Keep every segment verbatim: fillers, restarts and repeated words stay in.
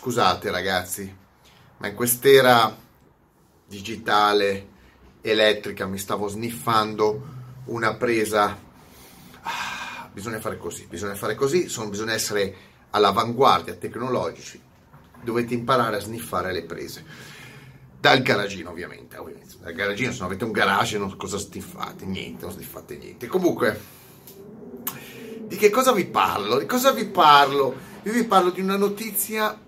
Scusate ragazzi, ma in quest'era digitale elettrica mi stavo sniffando una presa. Ah, bisogna fare così, bisogna fare così, sono, bisogna essere all'avanguardia tecnologici. Dovete imparare a sniffare le prese. Dal garagino ovviamente, ovviamente. Dal garagino, se non avete un garage, non, cosa sniffate? Niente, non sniffate niente. Comunque, di che cosa vi parlo? Di cosa vi parlo? Io vi parlo di una notizia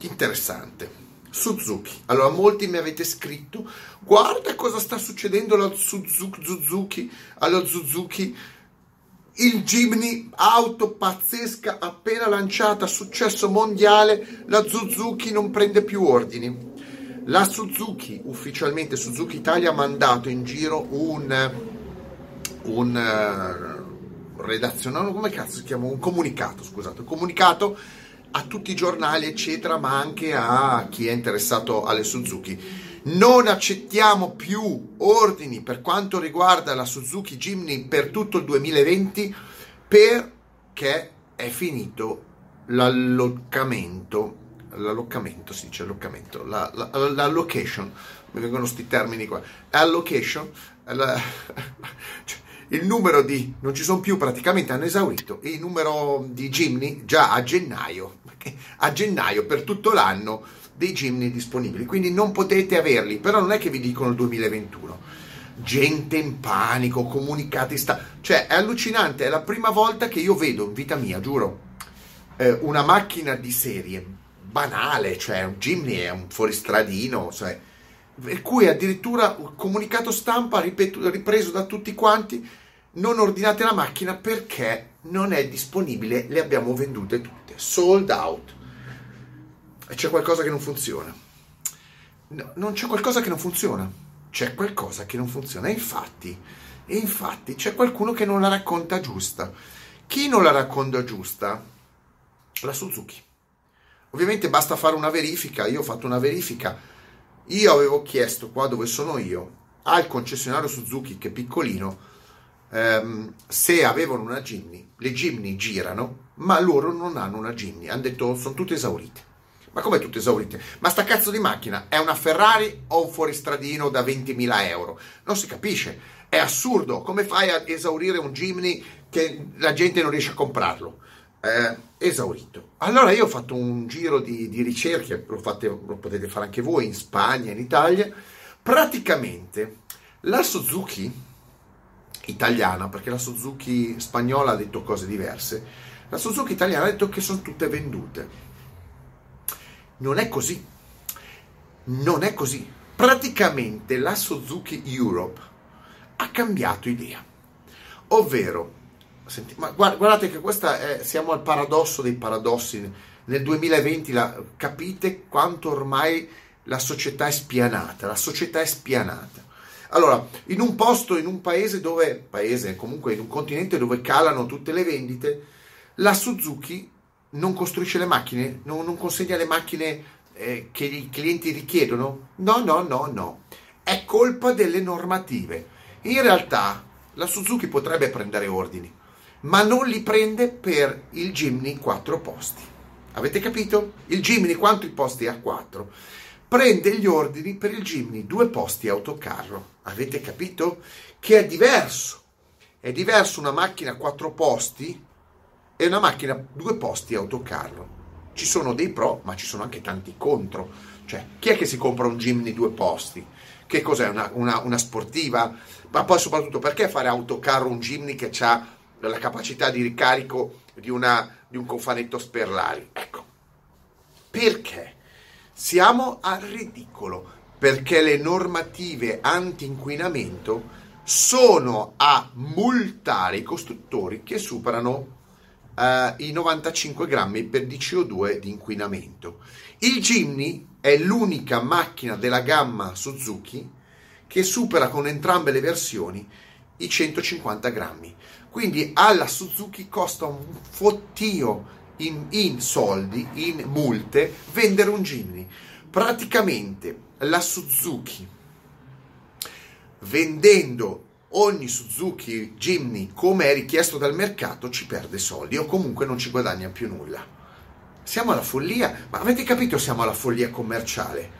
interessante. Suzuki. Allora, molti mi avete scritto, guarda cosa sta succedendo alla Suzuki, Suzuki, alla Suzuki. Il Jimny, auto pazzesca, appena lanciata, successo mondiale, la Suzuki non prende più ordini. La Suzuki, ufficialmente Suzuki Italia, ha mandato in giro un, un uh, redazionale, come cazzo si chiama? Un comunicato, scusate, un comunicato a tutti i giornali, eccetera, ma anche a chi è interessato alle Suzuki. Non accettiamo più ordini per quanto riguarda la Suzuki Jimny per tutto il duemilaventi, perché è finito l'allocamento, l'allocamento si dice allocamento, la, la, la location, mi vengono sti termini qua, allocation, la, cioè, il numero di, non ci sono più praticamente, hanno esaurito il numero di Jimny già a gennaio, a gennaio per tutto l'anno dei Jimny disponibili, quindi non potete averli, però non è che vi dicono il duemilaventuno. Gente in panico, comunicati, sta... cioè è allucinante, è la prima volta che io vedo in vita mia, giuro, eh, una macchina di serie banale, cioè un Jimny è un fuoristradino, cioè, per cui addirittura un comunicato stampa ripetuto, ripreso da tutti quanti, non ordinate la macchina perché non è disponibile, le abbiamo vendute tutte, sold out. C'è qualcosa che non funziona. No, non c'è qualcosa che non funziona. C'è qualcosa che non funziona. E infatti, e infatti c'è qualcuno che non la racconta giusta. Chi non la racconta giusta? La Suzuki. Ovviamente basta fare una verifica. Io ho fatto una verifica. Io avevo chiesto qua dove sono io al concessionario Suzuki, che è piccolino, ehm, se avevano una Jimny. Le Jimny girano, ma loro non hanno una Jimny. Hanno detto sono tutte esaurite. Ma come tutte esaurite? Ma sta cazzo di macchina è una Ferrari o un fuoristradino da ventimila euro? Non si capisce, è assurdo. Come fai a esaurire un Jimny che la gente non riesce a comprarlo? Eh, esaurito. Allora io ho fatto un giro di, di ricerche, lo, fate, lo potete fare anche voi in Spagna, in Italia. Praticamente la Suzuki italiana, perché la Suzuki spagnola ha detto cose diverse, la Suzuki italiana ha detto che sono tutte vendute. Non è così, non è così. Praticamente la Suzuki Europe ha cambiato idea, ovvero, senti, ma guardate che questa è, siamo al paradosso dei paradossi, nel duemilaventi la, capite quanto ormai la società è spianata, la società è spianata. Allora, in un posto, in un paese dove, paese comunque in un continente dove calano tutte le vendite, la Suzuki non costruisce le macchine, non, non consegna le macchine eh, che i clienti richiedono? No, no, no, no. È colpa delle normative. In realtà la Suzuki potrebbe prendere ordini, ma non li prende per il Jimny quattro posti. Avete capito? Il Jimny quanti posti ha? quattro. Prende gli ordini per il Jimny due posti autocarro. Avete capito? Che è diverso. È diverso una macchina quattro posti è una macchina due posti autocarro. Ci sono dei pro, ma ci sono anche tanti contro. Cioè, chi è che si compra un Jimny due posti? Che cos'è? Una, una, una sportiva? Ma poi soprattutto, perché fare autocarro un Jimny che ha la capacità di ricarico di, una, di un cofanetto Sperlari? Ecco. Perché? Siamo al ridicolo. Perché le normative anti-inquinamento sono a multare i costruttori che superano Uh, i novantacinque grammi per di C O due di inquinamento. Il Jimny è l'unica macchina della gamma Suzuki che supera con entrambe le versioni i centocinquanta grammi. Quindi alla Suzuki costa un fottio in, in soldi, in multe, vendere un Jimny. Praticamente la Suzuki, vendendo ogni Suzuki Jimny come è richiesto dal mercato, ci perde soldi o comunque non ci guadagna più nulla. Siamo alla follia, ma avete capito, siamo alla follia commerciale.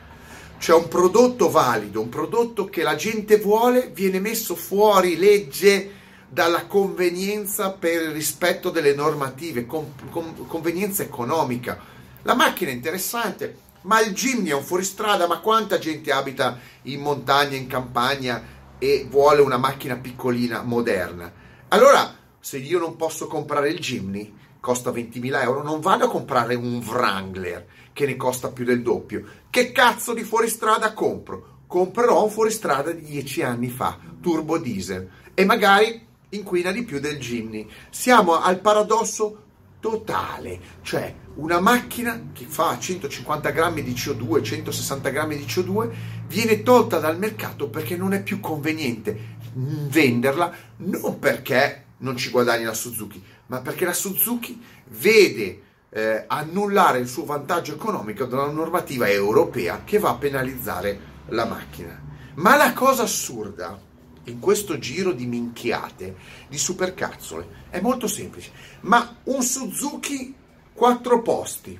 Cioè un prodotto valido, un prodotto che la gente vuole, viene messo fuori legge dalla convenienza per il rispetto delle normative, con, con, convenienza economica. La macchina è interessante, ma il Jimny è un fuoristrada, ma quanta gente abita in montagna, in campagna e vuole una macchina piccolina, moderna? Allora, se io non posso comprare il Jimny, costa ventimila euro, non vado a comprare un Wrangler che ne costa più del doppio. Che cazzo di fuoristrada compro? Comprerò un fuoristrada di dieci anni fa, turbo diesel, e magari inquina di più del Jimny. Siamo al paradosso totale, cioè una macchina che fa centocinquanta grammi di C O due, centosessanta grammi di C O due, viene tolta dal mercato perché non è più conveniente venderla, non perché non ci guadagni la Suzuki, ma perché la Suzuki vede eh, annullare il suo vantaggio economico dalla normativa europea che va a penalizzare la macchina. Ma la cosa assurda in questo giro di minchiate, di supercazzole, è molto semplice. Ma un Suzuki quattro posti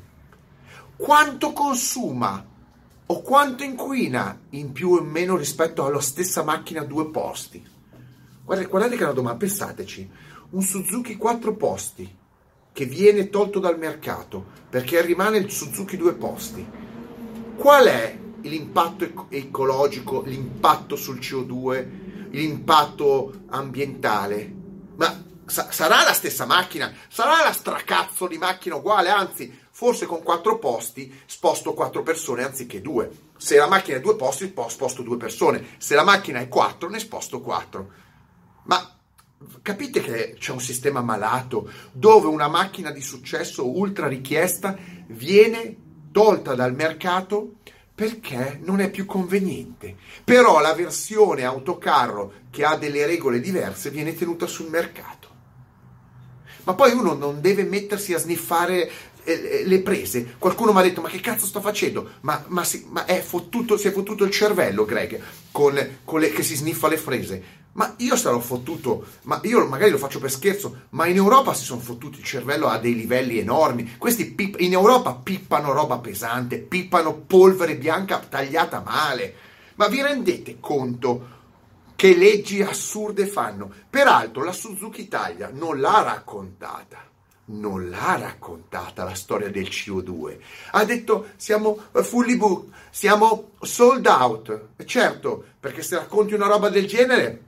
quanto consuma o quanto inquina in più o in meno rispetto alla stessa macchina due posti? Guardate, guardate che è una domanda, pensateci. Un Suzuki quattro posti che viene tolto dal mercato perché rimane il Suzuki due posti. Qual è l'impatto ecologico, l'impatto sul C O due? L'impatto ambientale? Ma sa sarà la stessa macchina, sarà la stracazzo di macchina uguale, anzi forse con quattro posti sposto quattro persone anziché due. Se la macchina è due posti sposto due persone, se la macchina è quattro ne sposto quattro. Ma capite che c'è un sistema malato dove una macchina di successo ultra richiesta viene tolta dal mercato perché non è più conveniente. Però la versione autocarro che ha delle regole diverse viene tenuta sul mercato. Ma poi uno non deve mettersi a sniffare eh, le prese. Qualcuno mi ha detto, ma che cazzo sto facendo? Ma, ma, si, ma è fottuto, si è fottuto il cervello, Greg, con, con le, che si sniffa le prese. Ma io sarò fottuto, ma io magari lo faccio per scherzo, ma in Europa si sono fottuti il cervello a dei livelli enormi. Questi in Europa pippano roba pesante, pippano polvere bianca tagliata male. Ma vi rendete conto che leggi assurde fanno? Peraltro la Suzuki Italia non l'ha raccontata. Non l'ha raccontata la storia del C O due. Ha detto siamo fully booked, siamo sold out. Certo, perché se racconti una roba del genere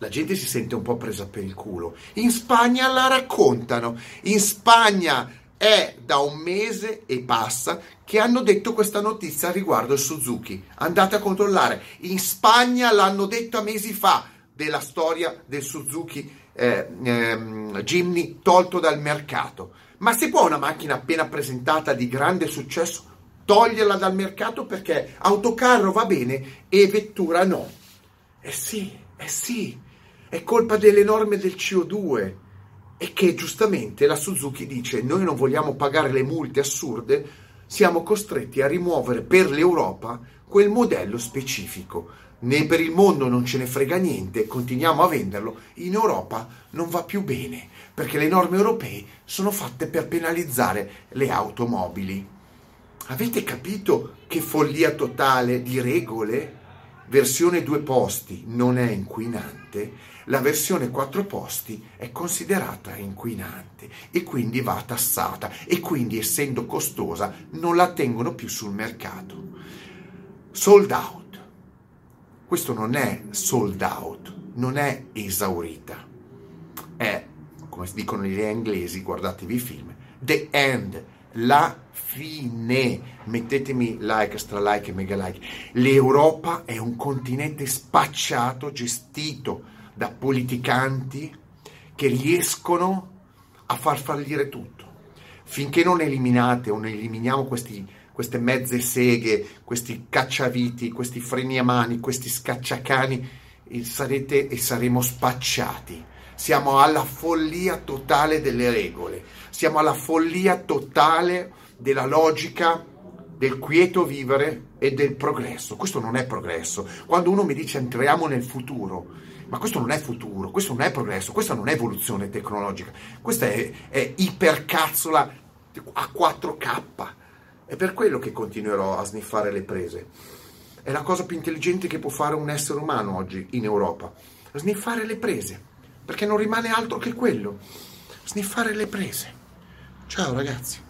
la gente si sente un po' presa per il culo. In Spagna la raccontano. In Spagna è da un mese e passa che hanno detto questa notizia riguardo il Suzuki. Andate a controllare. In Spagna l'hanno detto mesi fa della storia del Suzuki eh, ehm, Jimny tolto dal mercato. Ma si può una macchina appena presentata di grande successo toglierla dal mercato perché autocarro va bene e vettura no? Eh sì, eh sì. È colpa delle norme del C O due e che giustamente la Suzuki dice noi non vogliamo pagare le multe assurde, siamo costretti a rimuovere per l'Europa quel modello specifico. Né per il mondo non ce ne frega niente, continuiamo a venderlo, in Europa non va più bene perché le norme europee sono fatte per penalizzare le automobili. Avete capito che follia totale di regole? Versione due posti non è inquinante, la versione quattro posti è considerata inquinante e quindi va tassata e quindi essendo costosa non la tengono più sul mercato. Sold out. Questo non è sold out, non è esaurita. È, come dicono gli inglesi, guardatevi i film, the end, la fine. Mettetemi like, stra like e mega like. L'Europa è un continente spacciato, gestito da politicanti che riescono a far fallire tutto. Finché non eliminate o non eliminiamo questi, queste mezze seghe, questi cacciaviti, questi freni a mani, questi scacciacani, sarete e saremo spacciati. Siamo alla follia totale delle regole, siamo alla follia totale della logica del quieto vivere e del progresso. Questo non è progresso. Quando uno mi dice entriamo nel futuro, ma questo non è futuro, questo non è progresso, questa non è evoluzione tecnologica, questa è, è ipercazzola a quattro K. È per quello che continuerò a sniffare le prese. È la cosa più intelligente che può fare un essere umano oggi in Europa. Sniffare le prese, perché non rimane altro che quello. Sniffare le prese. Ciao ragazzi.